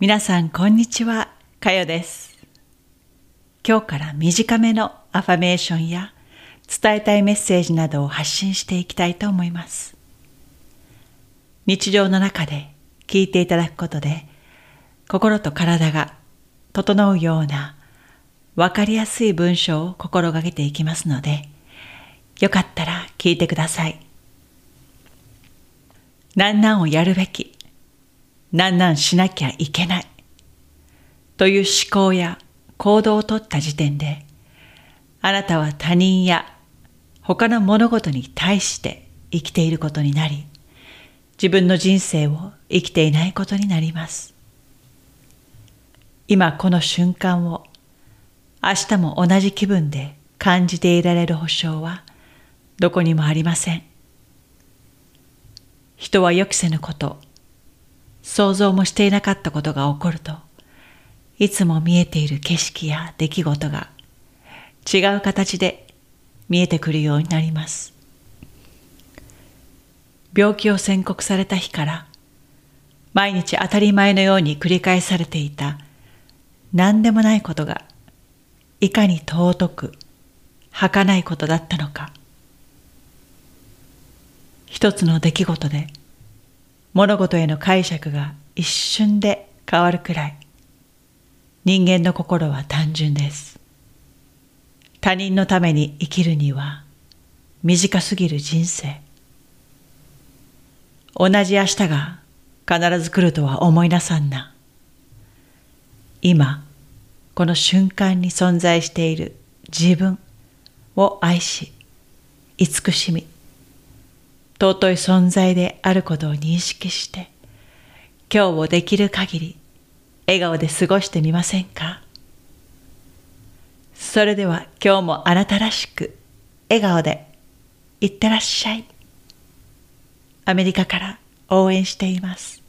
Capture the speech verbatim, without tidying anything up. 皆さんこんにちは、かよです。今日から短めのアファメーションや伝えたいメッセージなどを発信していきたいと思います。日常の中で聞いていただくことで、心と体が整うようなわかりやすい文章を心がけていきますので、よかったら聞いてください。なんなんをやるべき、なんなんしなきゃいけないという思考や行動をとった時点で、あなたは他人や他の物事に対して生きていることになり、自分の人生を生きていないことになります。今この瞬間を明日も同じ気分で感じていられる保証はどこにもありません。人は予期せぬこと、想像もしていなかったことが起こると、いつも見えている景色や出来事が違う形で見えてくるようになります。病気を宣告された日から、毎日当たり前のように繰り返されていた何でもないことが、いかに尊く、儚いことだったのか。一つの出来事で物事への解釈が一瞬で変わるくらい、人間の心は単純です。他人のために生きるには短すぎる人生。同じ明日が必ず来るとは思いなさんな。今、この瞬間に存在している自分を愛し、慈しみ、尊い存在であることを認識して、今日をできる限り笑顔で過ごしてみませんか？それでは今日もあなたらしく笑顔でいってらっしゃい。アメリカから応援しています。